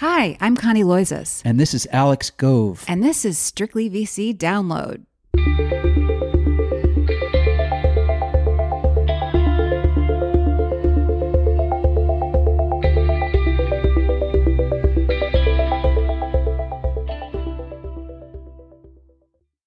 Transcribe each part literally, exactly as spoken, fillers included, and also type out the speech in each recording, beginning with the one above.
Hi, I'm Connie Loizos. And this is Alex Gove. And this is Strictly V C Download.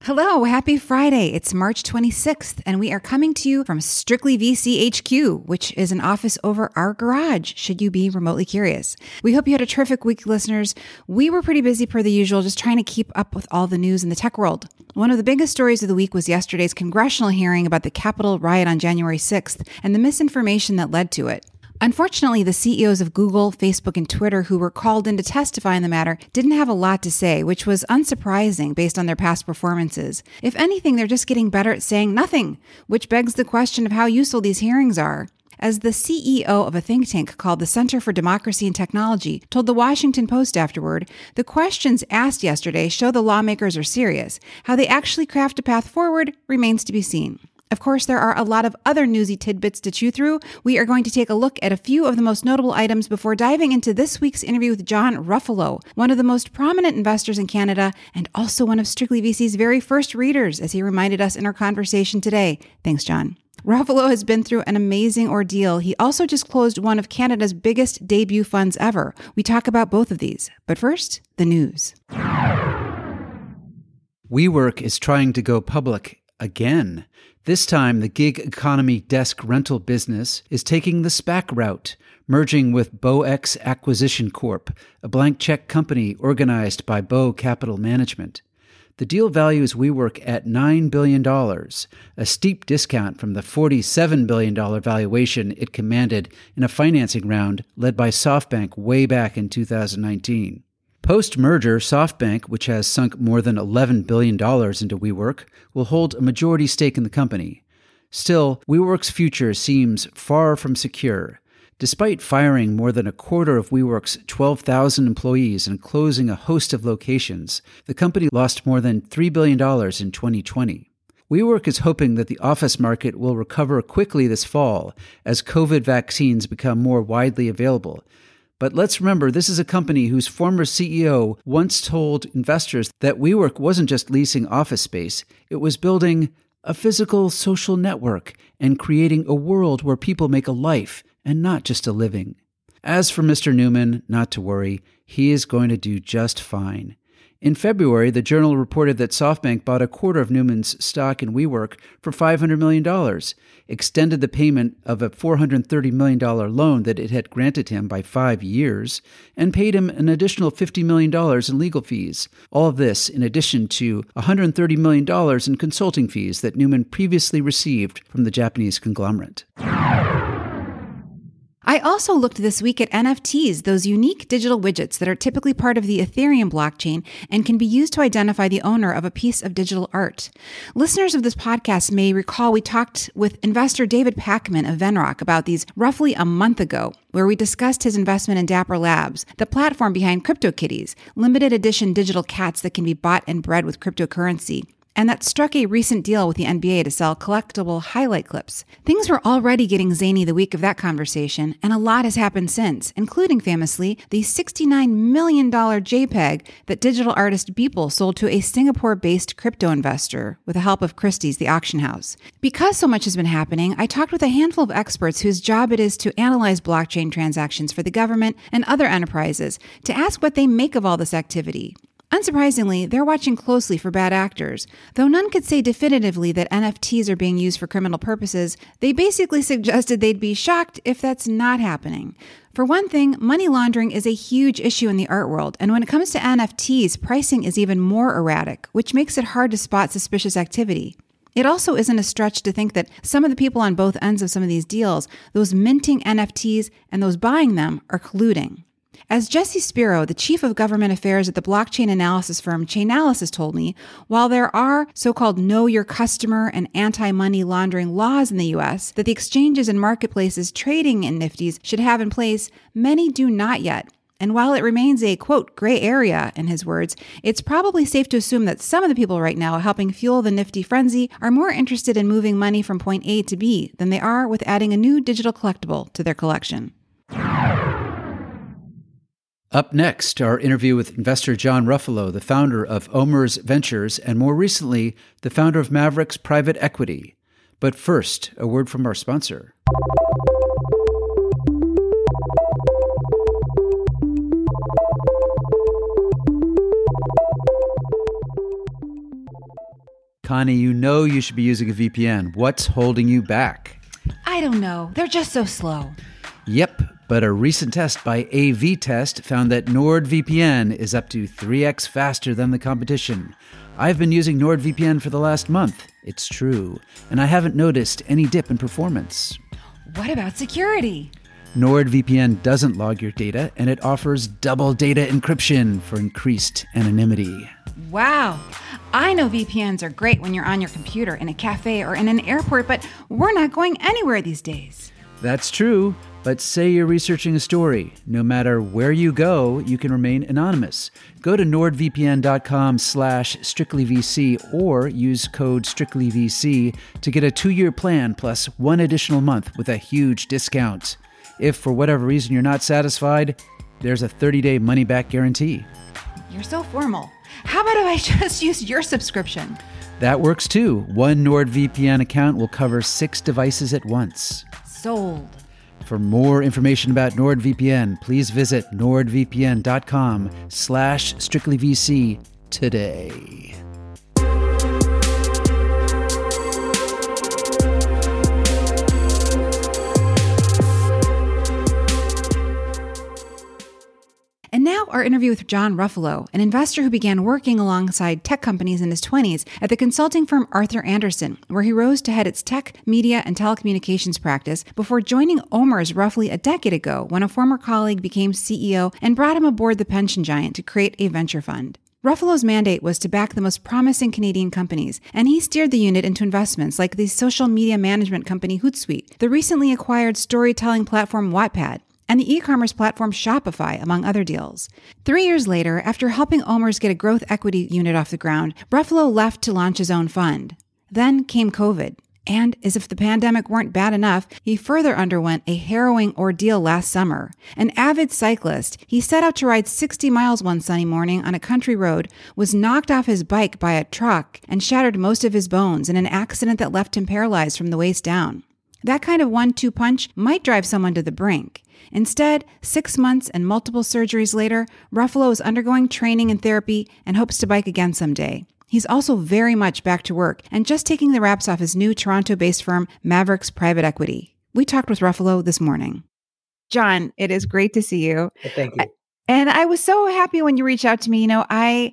Hello, happy Friday. It's March twenty-sixth, and we are coming to you from Strictly V C H Q, which is an office over our garage, should you be remotely curious. We hope you had a terrific week, listeners. We were pretty busy per the usual, just trying to keep up with all the news in the tech world. One of the biggest stories of the week was yesterday's congressional hearing about the Capitol riot on January sixth and the misinformation that led to it. Unfortunately, the C E Os of Google, Facebook, and Twitter who were called in to testify in the matter didn't have a lot to say, which was unsurprising based on their past performances. If anything, they're just getting better at saying nothing, which begs the question of how useful these hearings are. As the C E O of a think tank called the Center for Democracy and Technology told the Washington Post afterward, the questions asked yesterday show the lawmakers are serious. How they actually craft a path forward remains to be seen. Of course, there are a lot of other newsy tidbits to chew through. We are going to take a look at a few of the most notable items before diving into this week's interview with John Ruffolo, one of the most prominent investors in Canada and also one of Strictly V C's very first readers, as he reminded us in our conversation today. Thanks, John. Ruffolo has been through an amazing ordeal. He also just closed one of Canada's biggest debut funds ever. We talk about both of these. But first, the news. WeWork is trying to go public again. This time, the gig economy desk rental business is taking the SPAC route, merging with Bow X Acquisition Corp, a blank check company organized by Bow Capital Management. The deal values WeWork at nine billion dollars, a steep discount from the forty-seven billion dollars valuation it commanded in a financing round led by SoftBank way back in two thousand nineteen. Post-merger, SoftBank, which has sunk more than eleven billion dollars into WeWork, will hold a majority stake in the company. Still, WeWork's future seems far from secure. Despite firing more than a quarter of WeWork's twelve thousand employees and closing a host of locations, the company lost more than three billion dollars in twenty twenty. WeWork is hoping that the office market will recover quickly this fall as COVID vaccines become more widely available. But let's remember, this is a company whose former C E O once told investors that WeWork wasn't just leasing office space, it was building a physical social network and creating a world where people make a life and not just a living. As for Mister Neumann, not to worry, he is going to do just fine. In February, the Journal reported that SoftBank bought a quarter of Neumann's stock in WeWork for five hundred million dollars, extended the payment of a four hundred thirty million dollars loan that it had granted him by five years, and paid him an additional fifty million dollars in legal fees. All of this in addition to one hundred thirty million dollars in consulting fees that Neumann previously received from the Japanese conglomerate. I also looked this week at N F Ts, those unique digital widgets that are typically part of the Ethereum blockchain and can be used to identify the owner of a piece of digital art. Listeners of this podcast may recall we talked with investor David Pakman of Venrock about these roughly a month ago, where we discussed his investment in Dapper Labs, the platform behind CryptoKitties, limited edition digital cats that can be bought and bred with cryptocurrency, and that struck a recent deal with the N B A to sell collectible highlight clips. Things were already getting zany the week of that conversation, and a lot has happened since, including, famously, the sixty-nine million dollars JPEG that digital artist Beeple sold to a Singapore-based crypto investor with the help of Christie's, the auction house. Because so much has been happening, I talked with a handful of experts whose job it is to analyze blockchain transactions for the government and other enterprises to ask what they make of all this activity. Unsurprisingly, they're watching closely for bad actors. Though none could say definitively that N F Ts are being used for criminal purposes, they basically suggested they'd be shocked if that's not happening. For one thing, money laundering is a huge issue in the art world, and when it comes to N F Ts, pricing is even more erratic, which makes it hard to spot suspicious activity. It also isn't a stretch to think that some of the people on both ends of some of these deals, those minting N F Ts and those buying them, are colluding. As Jesse Spiro, the chief of government affairs at the blockchain analysis firm Chainalysis, told me, while there are so-called know your customer and anti-money laundering laws in the U S that the exchanges and marketplaces trading in N F Ts should have in place, many do not yet. And while it remains a, quote, gray area, in his words, it's probably safe to assume that some of the people right now helping fuel the Nifty frenzy are more interested in moving money from point A to B than they are with adding a new digital collectible to their collection. Up next, our interview with investor John Ruffolo, the founder of OMERS Ventures, and more recently, the founder of Mavericks Private Equity. But first, a word from our sponsor. Connie, you know you should be using a V P N. What's holding you back? I don't know. They're just so slow. Yep. But a recent test by A V Test found that NordVPN is up to three x faster than the competition. I've been using NordVPN for the last month. It's true. And I haven't noticed any dip in performance. What about security? NordVPN doesn't log your data, and it offers double data encryption for increased anonymity. Wow. I know V P Ns are great when you're on your computer, in a cafe, or in an airport, but we're not going anywhere these days. That's true. But say you're researching a story. No matter where you go, you can remain anonymous. Go to nord v p n dot com slash strictly v c or use code strictly v c to get a two-year plan plus one additional month with a huge discount. If for whatever reason you're not satisfied, there's a thirty-day money-back guarantee. You're so formal. How about if I just use your subscription? That works too. One NordVPN account will cover six devices at once. Sold. For more information about NordVPN, please visit nord v p n dot com slash strictly v c today. And now our interview with John Ruffolo, an investor who began working alongside tech companies in his twenties at the consulting firm Arthur Andersen, where he rose to head its tech, media, and telecommunications practice before joining OMERS roughly a decade ago when a former colleague became C E O and brought him aboard the pension giant to create a venture fund. Ruffolo's mandate was to back the most promising Canadian companies, and he steered the unit into investments like the social media management company Hootsuite, the recently acquired storytelling platform Wattpad, and the e-commerce platform Shopify, among other deals. Three years later, after helping OMERS get a growth equity unit off the ground, Ruffolo left to launch his own fund. Then came COVID. And as if the pandemic weren't bad enough, he further underwent a harrowing ordeal last summer. An avid cyclist, he set out to ride sixty miles one sunny morning on a country road, was knocked off his bike by a truck, and shattered most of his bones in an accident that left him paralyzed from the waist down. That kind of one two punch might drive someone to the brink. Instead, six months and multiple surgeries later, Ruffolo is undergoing training and therapy and hopes to bike again someday. He's also very much back to work and just taking the wraps off his new Toronto-based firm, Mavericks Private Equity. We talked with Ruffolo this morning. John, it is great to see you. Well, thank you. And I was so happy when you reached out to me. You know, I,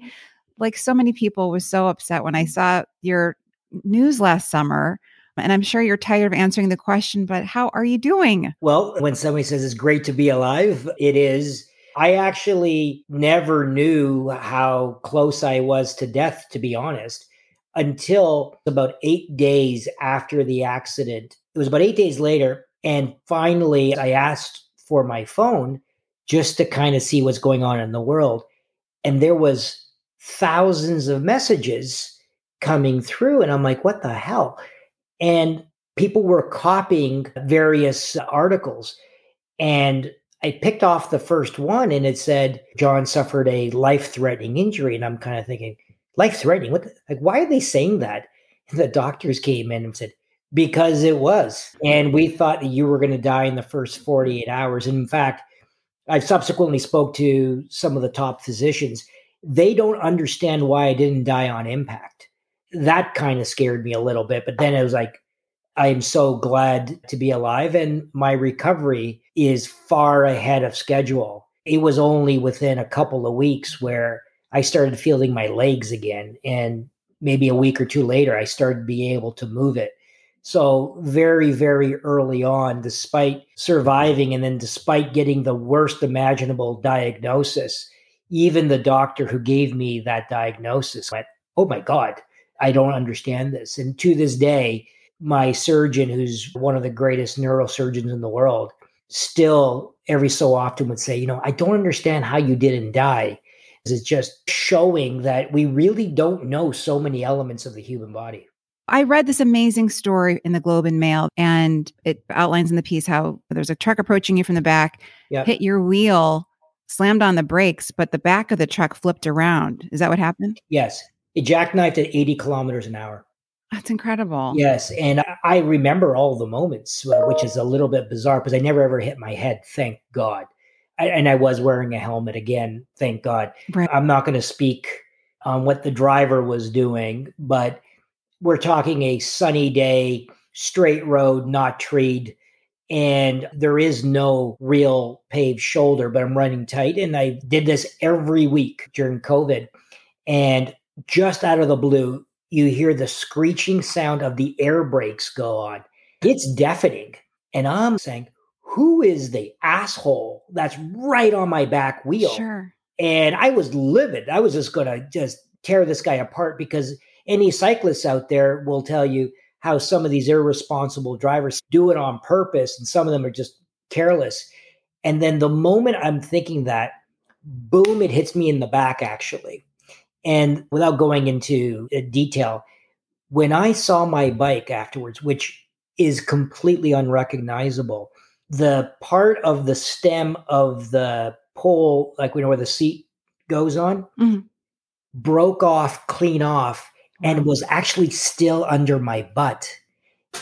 like so many people, was so upset when I saw your news last summer. And I'm sure you're tired of answering the question, but how are you doing? Well, when somebody says it's great to be alive, it is. I actually never knew how close I was to death, to be honest, until about eight days after the accident. It was about eight days later. And finally, I asked for my phone just to kind of see what's going on in the world. And there was thousands of messages coming through. And I'm like, what the hell? And people were copying various articles. And I picked off the first one and it said, John suffered a life-threatening injury. And I'm kind of thinking, life-threatening? What? The, like, why are they saying that? And the doctors came in and said, because it was. And we thought that you were going to die in the first forty-eight hours. And in fact, I subsequently spoke to some of the top physicians. They don't understand why I didn't die on impact. That kind of scared me a little bit, but then it was like, I am so glad to be alive. And my recovery is far ahead of schedule. It was only within a couple of weeks where I started feeling my legs again. And maybe a week or two later, I started being able to move it. So very, very early on, despite surviving and then despite getting the worst imaginable diagnosis, even the doctor who gave me that diagnosis went, oh my God, I don't understand this. And to this day, my surgeon, who's one of the greatest neurosurgeons in the world, still every so often would say, you know, I don't understand how you didn't die. It's just showing that we really don't know so many elements of the human body. I read this amazing story in the Globe and Mail, and it outlines in the piece how there's a truck approaching you from the back, yep. hit your wheel, slammed on the brakes, but the back of the truck flipped around. Is that what happened? Yes. It jackknifed at eighty kilometers an hour. That's incredible. Yes. And I remember all the moments, which is a little bit bizarre because I never ever hit my head. Thank God. I, and I was wearing a helmet again. Thank God. Right. I'm not going to speak on what the driver was doing, but we're talking a sunny day, straight road, not treed. And there is no real paved shoulder, but I'm running tight. And I did this every week during COVID. And just out of the blue, you hear the screeching sound of the air brakes go on. It's deafening. And I'm saying, who is the asshole that's right on my back wheel? Sure. And I was livid. I was just going to just tear this guy apart because any cyclists out there will tell you how some of these irresponsible drivers do it on purpose. And some of them are just careless. And then the moment I'm thinking that, boom, it hits me in the back, actually. And without going into detail, when I saw my bike afterwards, which is completely unrecognizable, the part of the stem of the pole, like we know where the seat goes on, mm-hmm. broke off, clean off, and was actually still under my butt.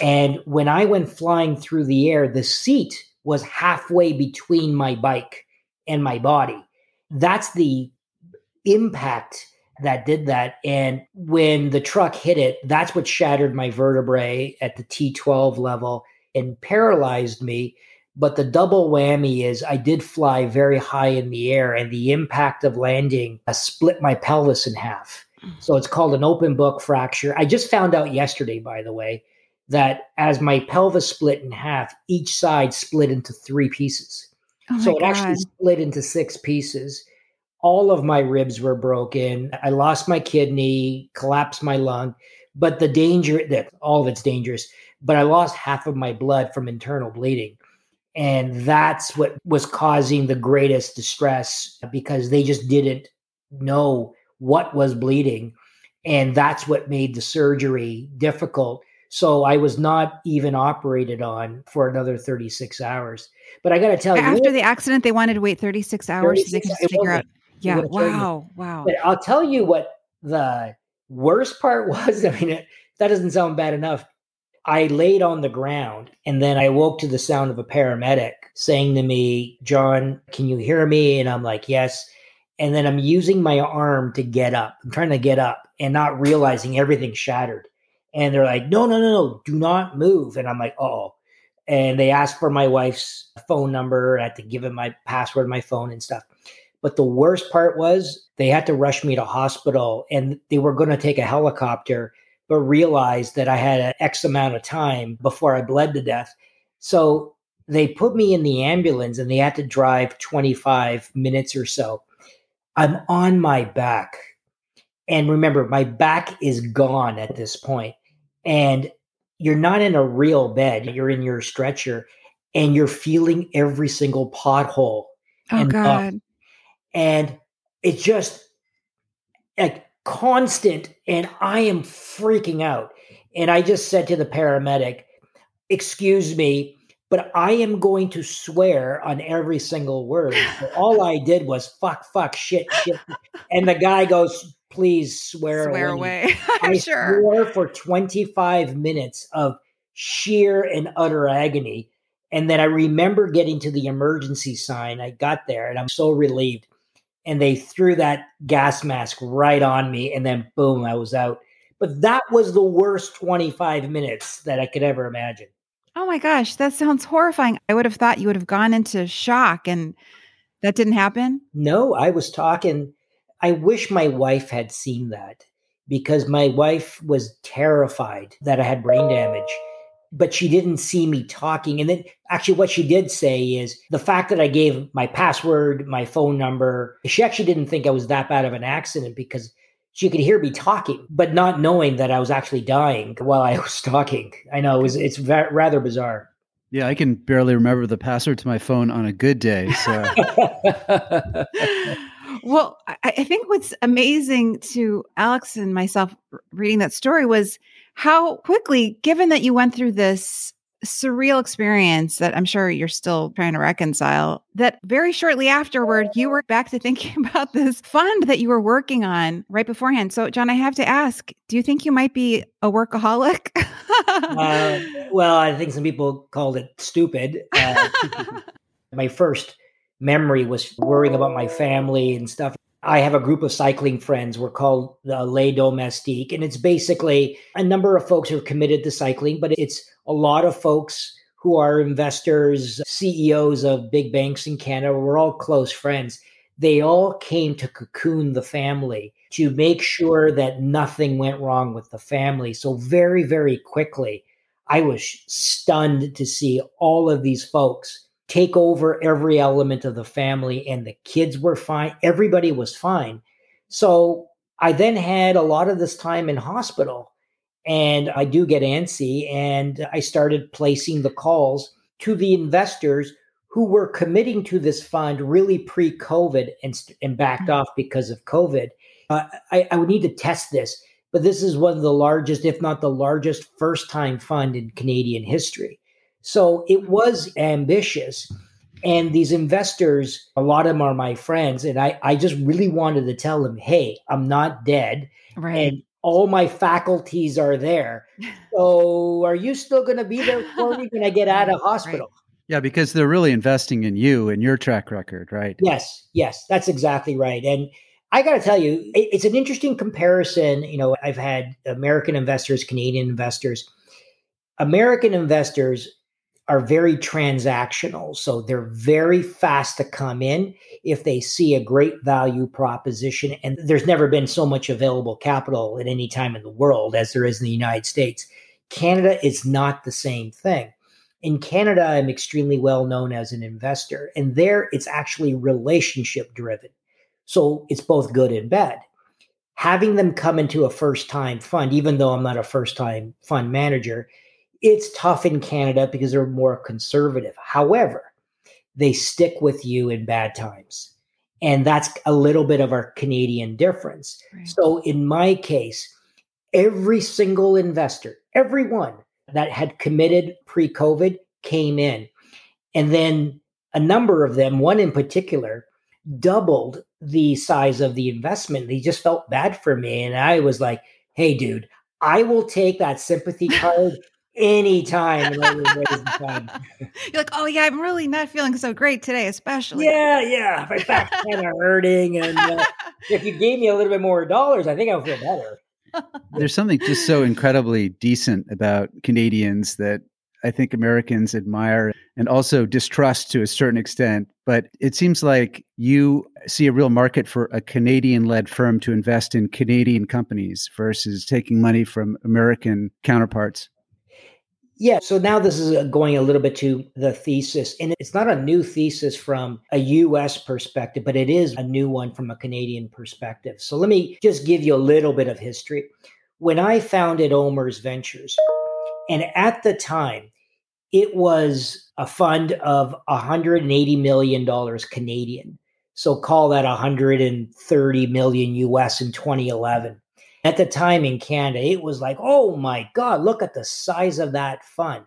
And when I went flying through the air, the seat was halfway between my bike and my body. That's the impact that did that. And when the truck hit it, that's what shattered my vertebrae at the T twelve level and paralyzed me. But the double whammy is I did fly very high in the air, and the impact of landing split my pelvis in half. So it's called an open book fracture. I just found out yesterday, by the way, that as my pelvis split in half, each side split into three pieces. Oh so it God. actually split into six pieces. All of my ribs were broken. I lost my kidney, collapsed my lung, but the danger, all of it's dangerous, but I lost half of my blood from internal bleeding. And that's what was causing the greatest distress because they just didn't know what was bleeding. And that's what made the surgery difficult. So I was not even operated on for another thirty-six hours. But I got to tell you. After the accident, they wanted to wait thirty-six hours so they could figure out. Yeah. Wow. Wow. But I'll tell you what the worst part was. I mean, it, that doesn't sound bad enough. I laid on the ground and then I woke to the sound of a paramedic saying to me, "John, can you hear me?" And I'm like, "Yes." And then I'm using my arm to get up. I'm trying to get up and not realizing everything shattered. And they're like, no, no, no, no, do not move. And I'm like, oh. And they asked for my wife's phone number. I had to give them my password, my phone and stuff. But the worst part was they had to rush me to hospital and they were going to take a helicopter, but realized that I had an X amount of time before I bled to death. So they put me in the ambulance and they had to drive twenty-five minutes or so. I'm on my back. And remember, my back is gone at this point. And you're not in a real bed. You're in your stretcher and you're feeling every single pothole. Oh, and God. Up. And it's just a constant. And I am freaking out. And I just said to the paramedic, "Excuse me, but I am going to swear on every single word." So all I did was fuck, fuck, shit, shit. And the guy goes, "Please swear, swear away." away. I sure. swore for twenty-five minutes of sheer and utter agony. And then I remember getting to the emergency sign. I got there and I'm so relieved. And they threw that gas mask right on me. And then boom, I was out. But that was the worst twenty-five minutes that I could ever imagine. Oh my gosh, that sounds horrifying. I would have thought you would have gone into shock and that didn't happen? No, I was talking. I wish my wife had seen that because my wife was terrified that I had brain damage, but she didn't see me talking. And then actually what she did say is the fact that I gave my password, my phone number, she actually didn't think I was that bad of an accident because she could hear me talking, but not knowing that I was actually dying while I was talking. I know it was, it's va- rather bizarre. Yeah, I can barely remember the password to my phone on a good day. So. Well, I, I think what's amazing to Alex and myself reading that story was how quickly, given that you went through this surreal experience that I'm sure you're still trying to reconcile, that very shortly afterward, you were back to thinking about this fund that you were working on right beforehand. So, John, I have to ask, do you think you might be a workaholic? uh, well, I think some people called it stupid. Uh, my first memory was worrying about my family and stuff. I have a group of cycling friends. We're called the Les Domestiques. And it's basically a number of folks who are committed to cycling, but it's a lot of folks who are investors, C E Os of big banks in Canada. We're all close friends. They all came to cocoon the family to make sure that nothing went wrong with the family. So very, very quickly, I was stunned to see all of these folks take over every element of the family, and the kids were fine. Everybody was fine. So I then had a lot of this time in hospital, and I do get antsy, and I started placing the calls to the investors who were committing to this fund really pre-COVID and, and backed off because of COVID. Uh, I, I would need to test this, but this is one of the largest, if not the largest, first-time fund in Canadian history. So it was ambitious, and these investors, a lot of them are my friends, and I, I just really wanted to tell them, hey, I'm not dead, right. And all my faculties are there. So are you still going to be there for me when I get out of hospital? Right. Yeah, because they're really investing in you and your track record, right? Yes, yes, that's exactly right. And I got to tell you, it, it's an interesting comparison. You know, I've had American investors, Canadian investors. American investors are very transactional. So they're very fast to come in if they see a great value proposition. And there's never been so much available capital at any time in the world as there is in the United States. Canada is not the same thing. In Canada, I'm extremely well known as an investor. And there, it's actually relationship driven. So it's both good and bad. Having them come into a first-time fund, even though I'm not a first-time fund manager, it's tough in Canada because they're more conservative. However, they stick with you in bad times. And that's a little bit of our Canadian difference. Right. So in my case, every single investor, everyone that had committed pre-COVID came in. And then a number of them, one in particular, doubled the size of the investment. They just felt bad for me. And I was like, hey, dude, I will take that sympathy card anytime. You're like, oh yeah, I'm really not feeling so great today, especially. Yeah, yeah. My back's kind of hurting. And uh, if you gave me a little bit more dollars, I think I would feel better. There's something just so incredibly decent about Canadians that I think Americans admire and also distrust to a certain extent. But it seems like you see a real market for a Canadian-led firm to invest in Canadian companies versus taking money from American counterparts. Yeah. So now this is going a little bit to the thesis, and it's not a new thesis from a U S perspective, but it is a new one from a Canadian perspective. So let me just give you a little bit of history. When I founded OMERS Ventures, and at the time, it was a fund of one hundred eighty million dollars Canadian. So call that one hundred thirty million U S in twenty eleven. At the time in Canada, it was like, oh my God, look at the size of that fund.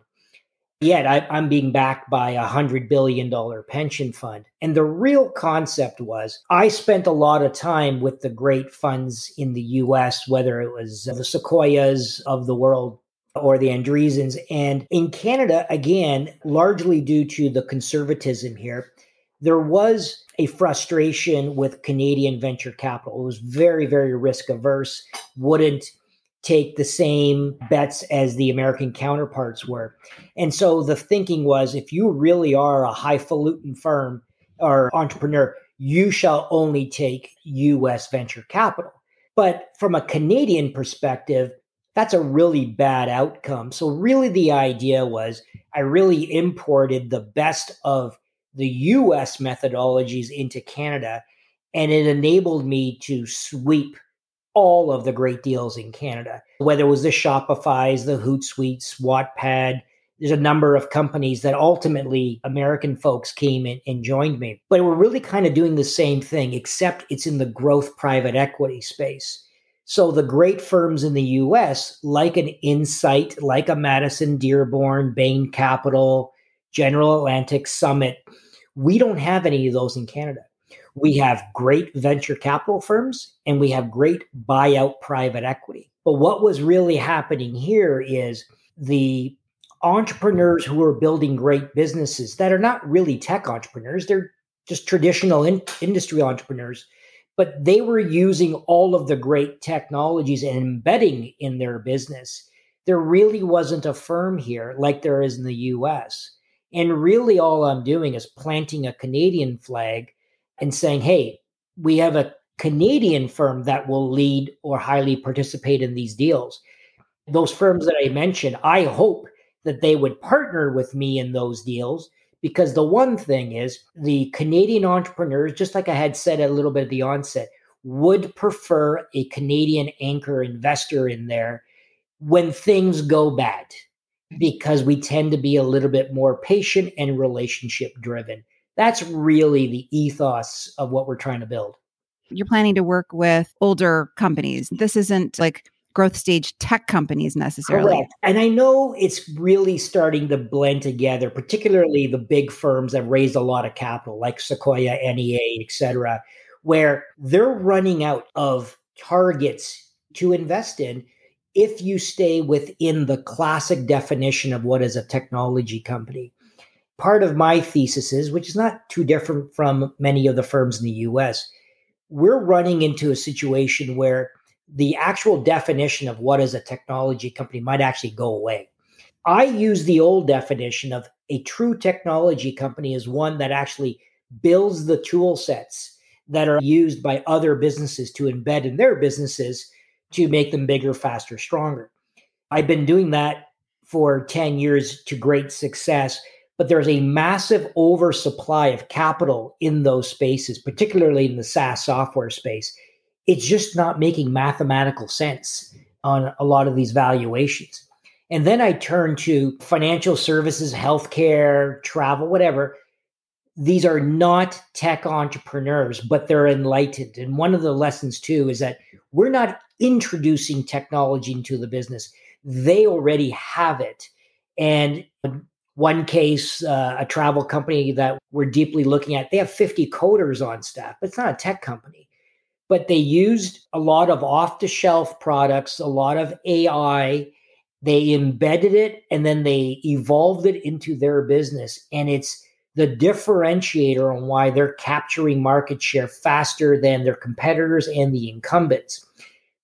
Yet I, I'm being backed by a one hundred billion dollars pension fund. And the real concept was I spent a lot of time with the great funds in the U S, whether it was the Sequoias of the world or the Andreessens. And in Canada, again, largely due to the conservatism here, there was a frustration with Canadian venture capital. It was very, very risk averse, wouldn't take the same bets as the American counterparts were. And so the thinking was, if you really are a highfalutin firm or entrepreneur, you shall only take U S venture capital. But from a Canadian perspective, that's a really bad outcome. So really the idea was I really imported the best of the U S methodologies into Canada, and it enabled me to sweep all of the great deals in Canada, whether it was the Shopify's, the Hootsuites, Wattpad. There's a number of companies that ultimately American folks came in and joined me. But we're really kind of doing the same thing, except it's in the growth private equity space. So the great firms in the U S, like an Insight, like a Madison Dearborn, Bain Capital, General Atlantic, Summit, we don't have any of those in Canada. We have great venture capital firms and we have great buyout private equity. But what was really happening here is the entrepreneurs who are building great businesses that are not really tech entrepreneurs, they're just traditional in- industry entrepreneurs, but they were using all of the great technologies and embedding in their business. There really wasn't a firm here like there is in the U S. And really all I'm doing is planting a Canadian flag and saying, hey, we have a Canadian firm that will lead or highly participate in these deals. Those firms that I mentioned, I hope that they would partner with me in those deals. Because the one thing is the Canadian entrepreneurs, just like I had said a little bit at the onset, would prefer a Canadian anchor investor in there when things go bad, because we tend to be a little bit more patient and relationship driven. That's really the ethos of what we're trying to build. You're planning to work with older companies. This isn't like growth stage tech companies necessarily. Correct. And I know it's really starting to blend together, particularly the big firms that raised a lot of capital like Sequoia, N E A, et cetera, where they're running out of targets to invest in if you stay within the classic definition of what is a technology company. Part of my thesis is, which is not too different from many of the firms in the U S, we're running into a situation where the actual definition of what is a technology company might actually go away. I use the old definition of a true technology company is one that actually builds the tool sets that are used by other businesses to embed in their businesses to make them bigger, faster, stronger. I've been doing that for ten years to great success, but there's a massive oversupply of capital in those spaces, particularly in the SaaS software space. It's just not making mathematical sense on a lot of these valuations. And then I turn to financial services, healthcare, travel, whatever. These are not tech entrepreneurs, but they're enlightened. And one of the lessons too is that we're not introducing technology into the business. They already have it. And one case, uh, a travel company that we're deeply looking at, they have fifty coders on staff, but it's not a tech company. But they used a lot of off-the-shelf products, a lot of A I. They embedded it, and then they evolved it into their business. And it's the differentiator on why they're capturing market share faster than their competitors and the incumbents.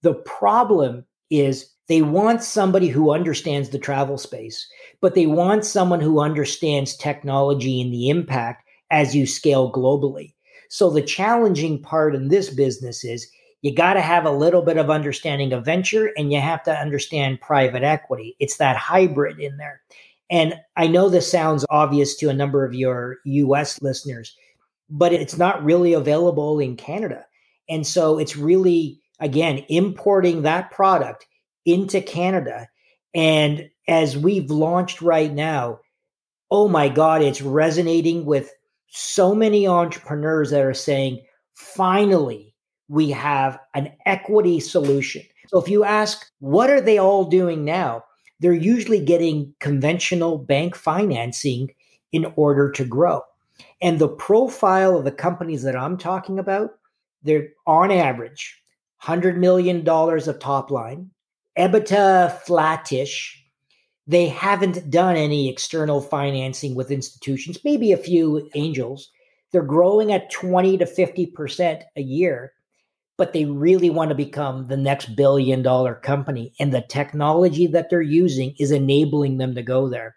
The problem is they want somebody who understands the travel space, but they want someone who understands technology and the impact as you scale globally. So the challenging part in this business is you got to have a little bit of understanding of venture and you have to understand private equity. It's that hybrid in there. And I know this sounds obvious to a number of your U S listeners, but it's not really available in Canada. And so it's really, again, importing that product into Canada. And as we've launched right now, oh my God, it's resonating with so many entrepreneurs that are saying, finally, we have an equity solution. So if you ask, what are they all doing now? They're usually getting conventional bank financing in order to grow. And the profile of the companies that I'm talking about, they're on average, one hundred million dollars of top line, EBITDA flattish. They haven't done any external financing with institutions, maybe a few angels. They're growing at twenty to fifty percent a year, but they really want to become the next billion dollar company. And the technology that they're using is enabling them to go there.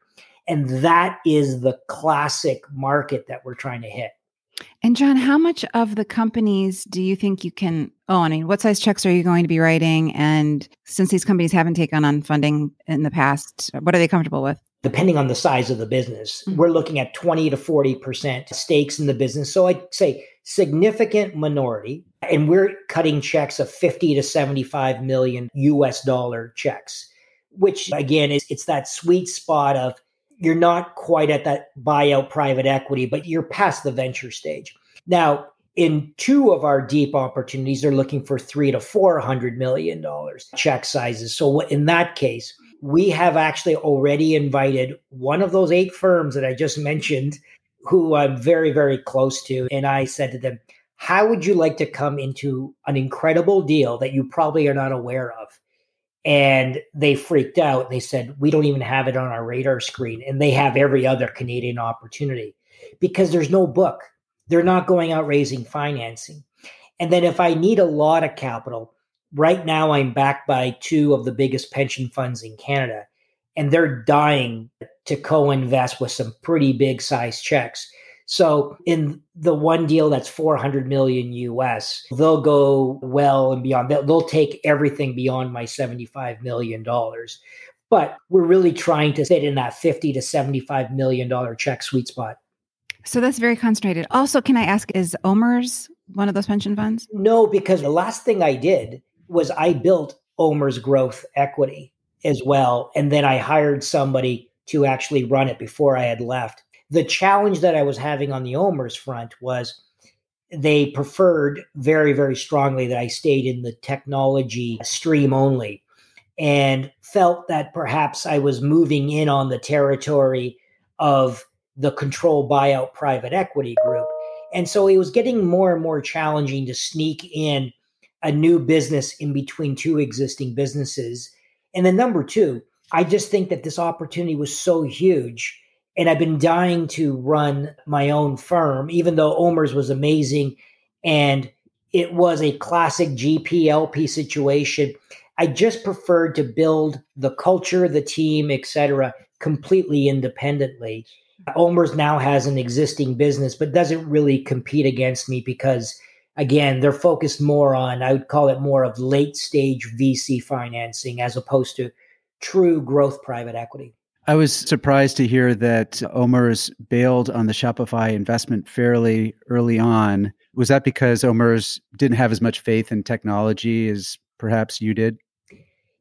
And that is the classic market that we're trying to hit. And John, how much of the companies do you think you can own? I mean, what size checks are you going to be writing? And since these companies haven't taken on funding in the past, what are they comfortable with? Depending on the size of the business, mm-hmm. we're looking at twenty to forty percent stakes in the business. So I'd say significant minority, and we're cutting checks of fifty to seventy-five million U S dollar checks, which again, is it's that sweet spot of you're not quite at that buyout private equity, but you're past the venture stage. Now, In two of our deep opportunities, they're looking for three to four hundred million dollars check sizes. So in that case, we have actually already invited one of those eight firms that I just mentioned, who I'm very, very close to. And I said to them, how would you like to come into an incredible deal that you probably are not aware of? And they freaked out. They said, we don't even have it on our radar screen. And they have every other Canadian opportunity because there's no book. They're not going out raising financing. And then if I need a lot of capital, right now I'm backed by two of the biggest pension funds in Canada, and they're dying to co-invest with some pretty big size checks. So in the one deal that's four hundred million U S, they'll go well and beyond. They'll, they'll take everything beyond my seventy-five million dollars. But we're really trying to sit in that fifty to seventy-five million dollars check sweet spot. So that's very concentrated. Also, can I ask, is OMERS one of those pension funds? No, because the last thing I did was I built OMERS Growth Equity as well. And then I hired somebody to actually run it before I had left. The challenge that I was having on the OMERS front was they preferred very, very strongly that I stayed in the technology stream only, and felt that perhaps I was moving in on the territory of the control buyout private equity group. And so it was getting more and more challenging to sneak in a new business in between two existing businesses. And then number two, I just think that this opportunity was so huge, and I've been dying to run my own firm, even though OMERS was amazing and it was a classic G P L P situation. I just preferred to build the culture, the team, et cetera, completely independently. OMERS now has an existing business, but doesn't really compete against me because, again, they're focused more on, I would call it more of late stage V C financing as opposed to true growth private equity. I was surprised to hear that OMERS bailed on the Shopify investment fairly early on. Was that because OMERS didn't have as much faith in technology as perhaps you did?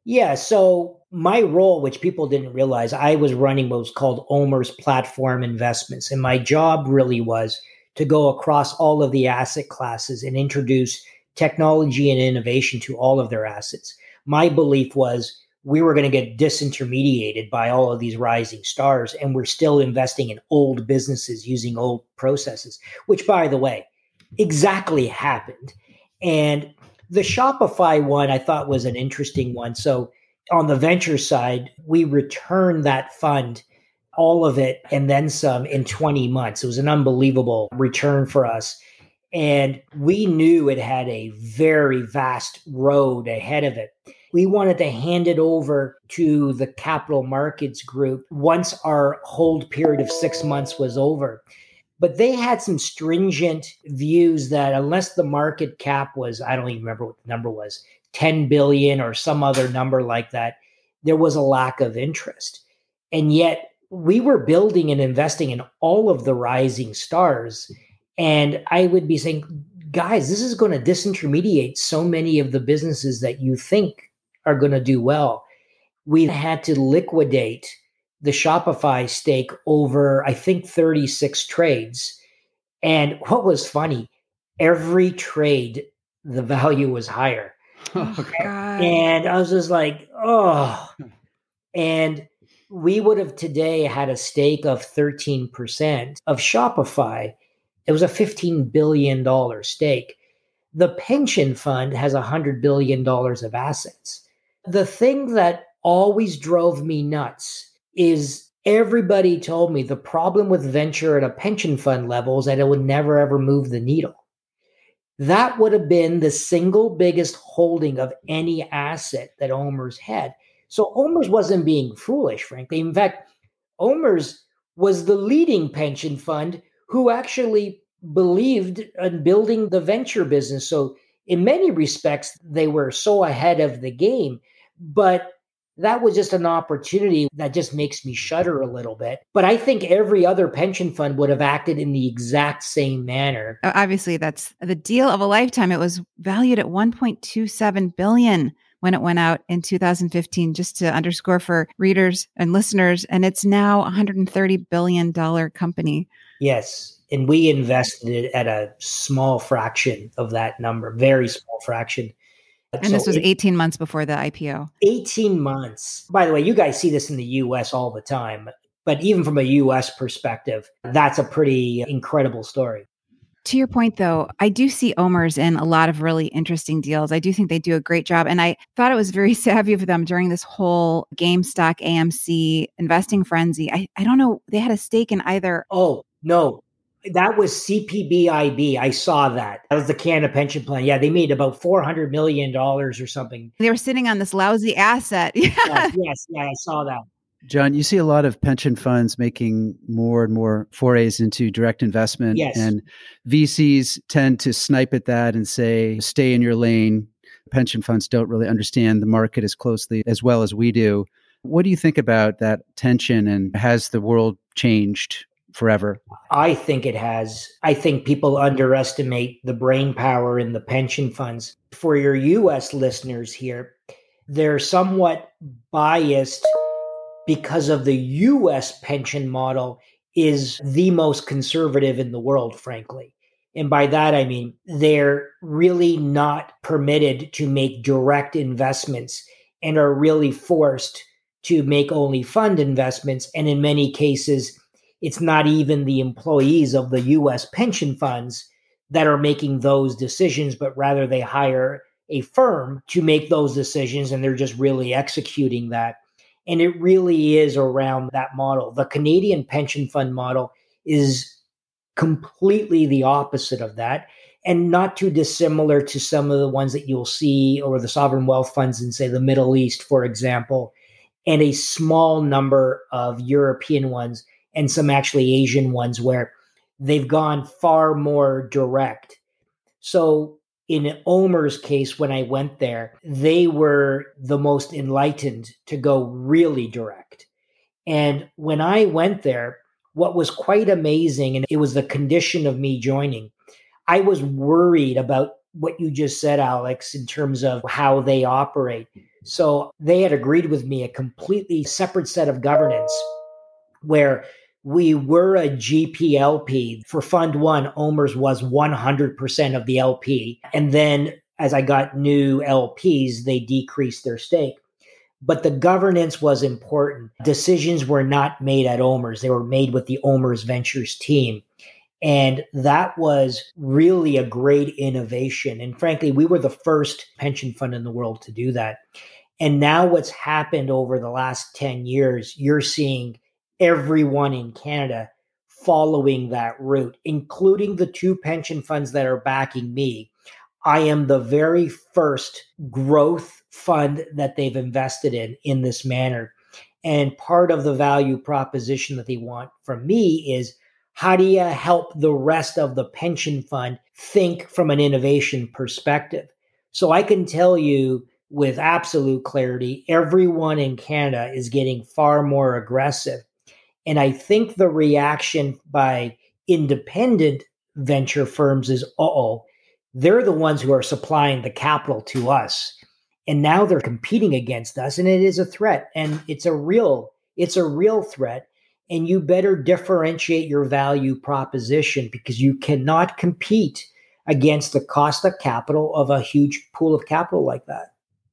Yeah. So my role, which people didn't realize, I was running what was called OMERS Platform Investments. And my job really was to go across all of the asset classes and introduce technology and innovation to all of their assets. My belief was we were going to get disintermediated by all of these rising stars, and we're still investing in old businesses using old processes, which, by the way, exactly happened. And the Shopify one I thought was an interesting one. So on the venture side, we returned that fund, all of it, and then some in twenty months. It was an unbelievable return for us. And we knew it had a very vast road ahead of it. We wanted to hand it over to the capital markets group once our hold period of six months was over. But they had some stringent views that unless the market cap was, I don't even remember what the number was, ten billion or some other number like that, there was a lack of interest. And yet we were building and investing in all of the rising stars. And I would be saying, guys, this is going to disintermediate so many of the businesses that you think are going to do well. We had to liquidate the Shopify stake over, I think, thirty-six trades. And what was funny, every trade, the value was higher. Oh, God. And I was just like, oh. And we would have today had a stake of thirteen percent of Shopify. It was a fifteen billion dollars stake. The pension fund has one hundred billion dollars of assets. The thing that always drove me nuts is everybody told me the problem with venture at a pension fund level is that it would never, ever move the needle. That would have been the single biggest holding of any asset that OMERS had. So OMERS wasn't being foolish, frankly. In fact, OMERS was the leading pension fund who actually believed in building the venture business. So in many respects, they were so ahead of the game, but that was just an opportunity that just makes me shudder a little bit. But I think every other pension fund would have acted in the exact same manner. Obviously, that's the deal of a lifetime. It was valued at one point two seven billion dollars when it went out in two thousand fifteen, just to underscore for readers and listeners. And it's now a one hundred thirty billion dollars company. Yes. And we invested at a small fraction of that number, very small fraction. And so this was eighteen months before the I P O. eighteen months. By the way, you guys see this in the U S all the time, but even from a U S perspective, that's a pretty incredible story. To your point, though, I do see OMERS in a lot of really interesting deals. I do think they do a great job. And I thought it was very savvy of them during this whole GameStop, A M C, investing frenzy. I, I don't know. They had a stake in either. Oh, no. That was C P B I B. I saw that. That was the Canada pension plan. Yeah, they made about four hundred million dollars or something. They were sitting on this lousy asset. yes, yes, yeah, I saw that. John, you see a lot of pension funds making more and more forays into direct investment. Yes. And V Cs tend to snipe at that and say, stay in your lane. Pension funds don't really understand the market as closely as well as we do. What do you think about that tension, and has the world changed forever? I think it has. I think people underestimate the brain power in the pension funds. For your U S listeners here, they're somewhat biased because of the U S pension model is the most conservative in the world, frankly. And by that, I mean, they're really not permitted to make direct investments and are really forced to make only fund investments. And in many cases, it's not even the employees of the U S pension funds that are making those decisions, but rather they hire a firm to make those decisions, and they're just really executing that. And it really is around that model. The Canadian pension fund model is completely the opposite of that, and not too dissimilar to some of the ones that you'll see, or the sovereign wealth funds in, say, the Middle East, for example, and a small number of European ones and some actually Asian ones where they've gone far more direct. So in OMERS' case, when I went there, they were the most enlightened to go really direct. And when I went there, what was quite amazing, and it was the condition of me joining, I was worried about what you just said, Alex, in terms of how they operate. So they had agreed with me a completely separate set of governance where we were a G P L P. For Fund One, OMERS was one hundred percent of the L P. And then as I got new L Ps, they decreased their stake. But the governance was important. Decisions were not made at OMERS. They were made with the OMERS Ventures team. And that was really a great innovation. And frankly, we were the first pension fund in the world to do that. And now what's happened over the last ten years, you're seeing everyone in Canada following that route, including the two pension funds that are backing me. I am the very first growth fund that they've invested in in this manner. And part of the value proposition that they want from me is, how do you help the rest of the pension fund think from an innovation perspective? So I can tell you with absolute clarity, everyone in Canada is getting far more aggressive. And I think the reaction by independent venture firms is, uh-oh, they're the ones who are supplying the capital to us. And now they're competing against us, and it is a threat. And it's a real, it's a real threat. And you better differentiate your value proposition, because you cannot compete against the cost of capital of a huge pool of capital like that.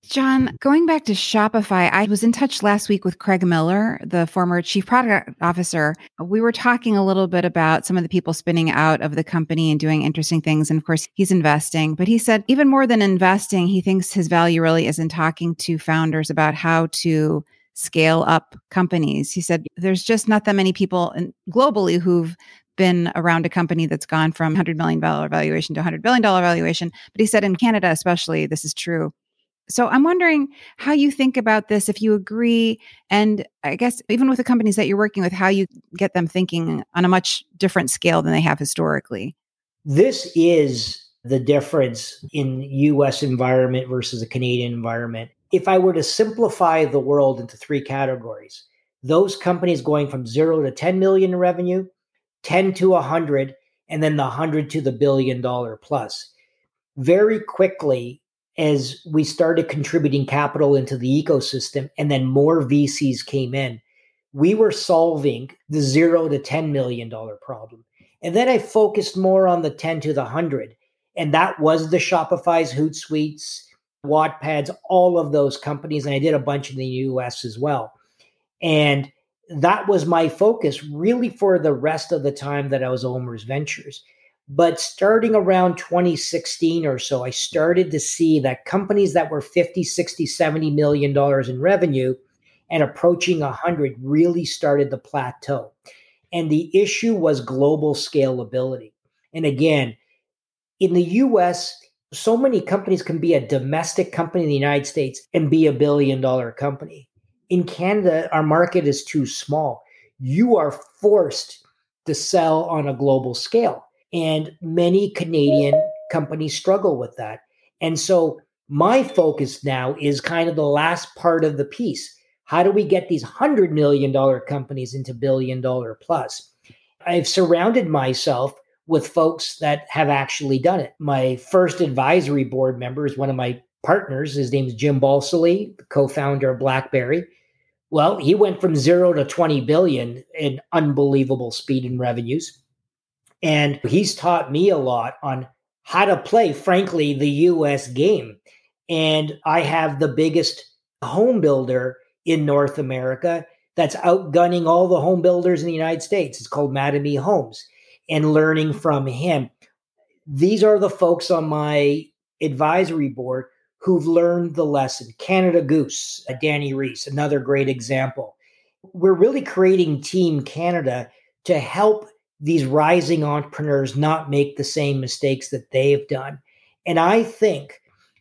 John, going back to Shopify, I was in touch last week with Craig Miller, the former chief product officer. We were talking a little bit about some of the people spinning out of the company and doing interesting things. And of course, he's investing. But he said even more than investing, he thinks his value really is in talking to founders about how to scale up companies. He said there's just not that many people globally who've been around a company that's gone from one hundred million dollars valuation to one hundred billion dollars valuation. But he said in Canada especially, this is true. So I'm wondering how you think about this, if you agree, and I guess even with the companies that you're working with, how you get them thinking on a much different scale than they have historically. This is the difference in U S environment versus a Canadian environment. If I were to simplify the world into three categories, those companies going from zero to ten million in revenue, ten to one hundred, and then the one hundred to the billion dollar plus. Very quickly, as we started contributing capital into the ecosystem, and then more V Cs came in, we were solving the zero to ten million dollars problem. And then I focused more on the ten to the one hundred. And that was the Shopify's, Hootsuite's, Wattpad's, all of those companies. And I did a bunch in the U S as well. And that was my focus really for the rest of the time that I was OMERS Ventures. But starting around twenty sixteen or so, I started to see that companies that were fifty, sixty, seventy million dollars in revenue and approaching one hundred really started to plateau. And the issue was global scalability. And again, in the U S, so many companies can be a domestic company in the United States and be a billion dollar company. In Canada, our market is too small. You are forced to sell on a global scale. And many Canadian companies struggle with that. And so my focus now is kind of the last part of the piece. How do we get these one hundred million dollars companies into billion dollar plus? I've surrounded myself with folks that have actually done it. My first advisory board member is one of my partners. His name's Jim Balsillie, the co-founder of BlackBerry. Well, he went from zero to twenty billion in unbelievable speed in revenues. And he's taught me a lot on how to play, frankly, the U S game. And I have the biggest home builder in North America that's outgunning all the home builders in the United States. It's called Mattamy Homes, and learning from him. These are the folks on my advisory board who've learned the lesson. Canada Goose, Danny Reese, another great example. We're really creating Team Canada to help these rising entrepreneurs not make the same mistakes that they've done. And I think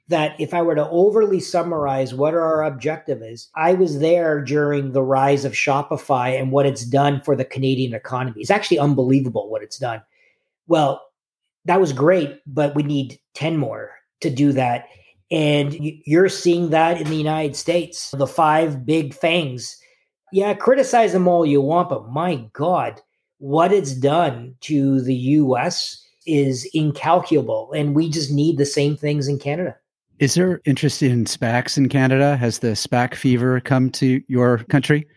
that if I were to overly summarize what our objective is, I was there during the rise of Shopify and what it's done for the Canadian economy. It's actually unbelievable what it's done. Well, that was great, but we need ten more to do that. And you're seeing that in the United States, the five big fangs. Yeah, criticize them all you want, but my God, what it's done to the U S is incalculable. And we just need the same things in Canada. Is there interest in SPACs in Canada? Has the SPAC fever come to your country?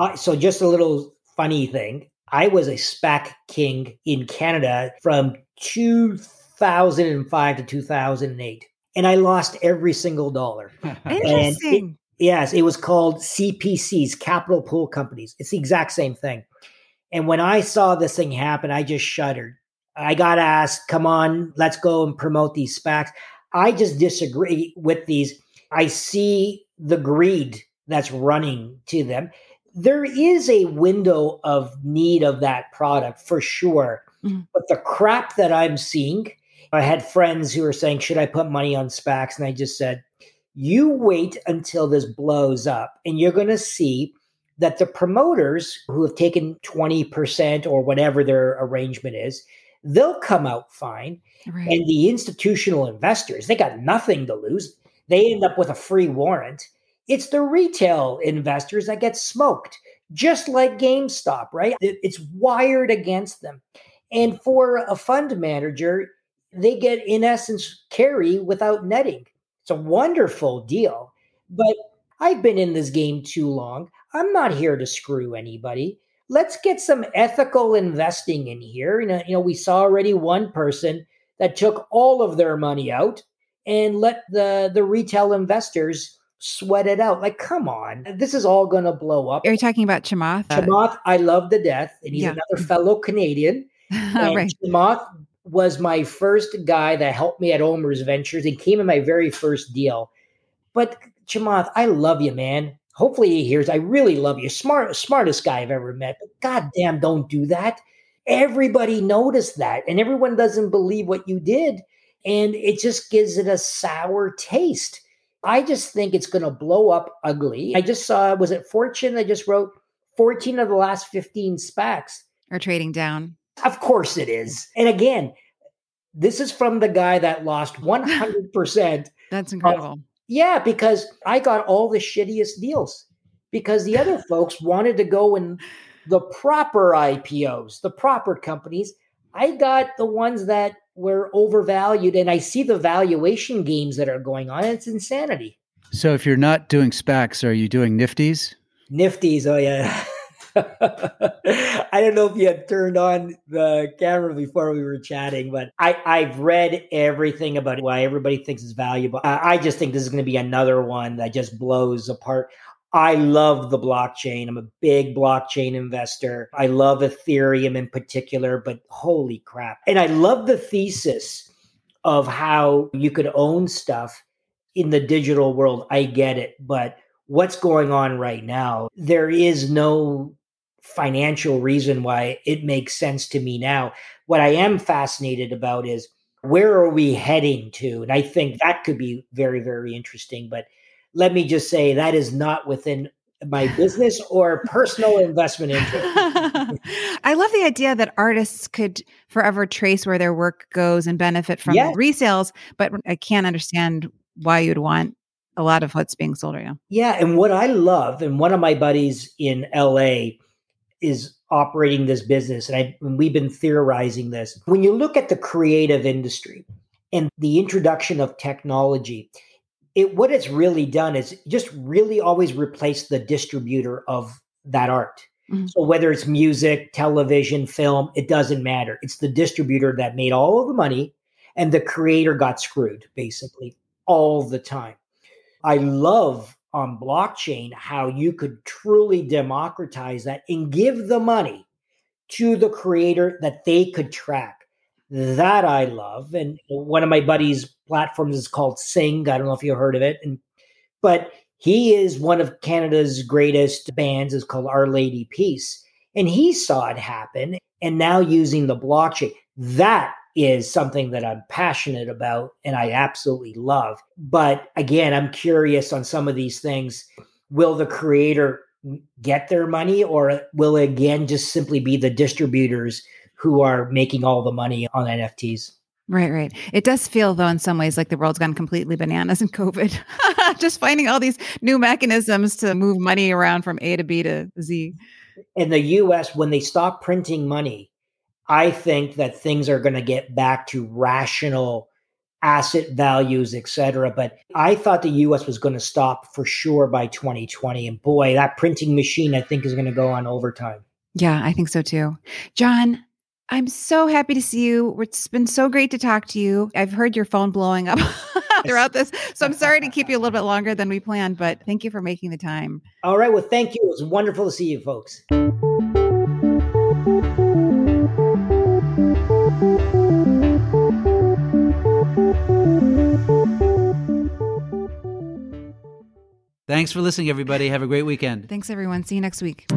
uh, so just a little funny thing. I was a SPAC king in Canada from two thousand five to two thousand eight. And I lost every single dollar. Interesting. It, yes, it was called C P Cs, Capital Pool Companies. It's the exact same thing. And when I saw this thing happen, I just shuddered. I got asked, come on, let's go and promote these SPACs. I just disagree with these. I see the greed that's running to them. There is a window of need of that product for sure. Mm-hmm. But the crap that I'm seeing, I had friends who were saying, should I put money on SPACs? And I just said, you wait until this blows up and you're going to see that the promoters who have taken twenty percent or whatever their arrangement is, they'll come out fine. Right. And the institutional investors, they got nothing to lose. They end up with a free warrant. It's the retail investors that get smoked, just like GameStop, right? It's wired against them. And for a fund manager, they get, in essence, carry without netting. It's a wonderful deal. But I've been in this game too long. I'm not here to screw anybody. Let's get some ethical investing in here. You know, you know, we saw already one person that took all of their money out and let the, the retail investors sweat it out. Like, come on, this is all going to blow up. Are you talking about Chamath? Chamath, I love to death. And he's yeah. another fellow Canadian. And right. Chamath was my first guy that helped me at OMERS Ventures and came in my very first deal. But Chamath, I love you, man. Hopefully he hears, I really love you. Smart, smartest guy I've ever met. But goddamn, don't do that. Everybody noticed that. And everyone doesn't believe what you did. And it just gives it a sour taste. I just think it's going to blow up ugly. I just saw, was it Fortune? I just wrote fourteen of the last fifteen SPACs are trading down. Of course it is. And again, this is from the guy that lost one hundred percent. That's incredible. Of- Yeah, because I got all the shittiest deals because the other folks wanted to go in the proper I P Os, the proper companies. I got the ones that were overvalued, and I see the valuation games that are going on. It's insanity. So if you're not doing SPACs, are you doing Nifties? Nifties, oh yeah. I don't know if you had turned on the camera before we were chatting, but I, I've read everything about why everybody thinks it's valuable. I, I just think this is going to be another one that just blows apart. I love the blockchain. I'm a big blockchain investor. I love Ethereum in particular, but holy crap. And I love the thesis of how you could own stuff in the digital world. I get it, but what's going on right now, there is no financial reason why it makes sense to me now. What I am fascinated about is where are we heading to? And I think that could be very, very interesting. But let me just say that is not within my business or personal investment interest. I love the idea that artists could forever trace where their work goes and benefit from yes. resales, but I can't understand why you'd want a lot of what's being sold right now. Yeah. And what I love, and one of my buddies in L A is operating this business, and, I, and we've been theorizing this. When you look at the creative industry and the introduction of technology, it what it's really done is just really always replace the distributor of that art. Mm-hmm. So whether it's music, television, film, it doesn't matter. It's the distributor that made all of the money, and the creator got screwed basically all the time. I love on blockchain how you could truly democratize that and give the money to the creator that they could track. That I love. And one of my buddies' platforms is called Sing. I don't know if you heard of it. And, but he is one of Canada's greatest bands. It's called Our Lady Peace. And he saw it happen. And now using the blockchain, that is something that I'm passionate about and I absolutely love. But again, I'm curious on some of these things. Will the creator get their money, or will it again just simply be the distributors who are making all the money on N F Ts? Right, right. It does feel, though, in some ways like the world's gone completely bananas in COVID. Just finding all these new mechanisms to move money around from A to B to Z. In the U S, when they stop printing money, I think that things are going to get back to rational asset values, et cetera. But I thought the U S was going to stop for sure by twenty twenty. And boy, that printing machine, I think, is going to go on overtime. Yeah, I think so too. John, I'm so happy to see you. It's been so great to talk to you. I've heard your phone blowing up throughout this, so I'm sorry to keep you a little bit longer than we planned, but thank you for making the time. All right. Well, thank you. It was wonderful to see you folks. Thanks for listening, everybody. Have a great weekend. Thanks, everyone. See you next week.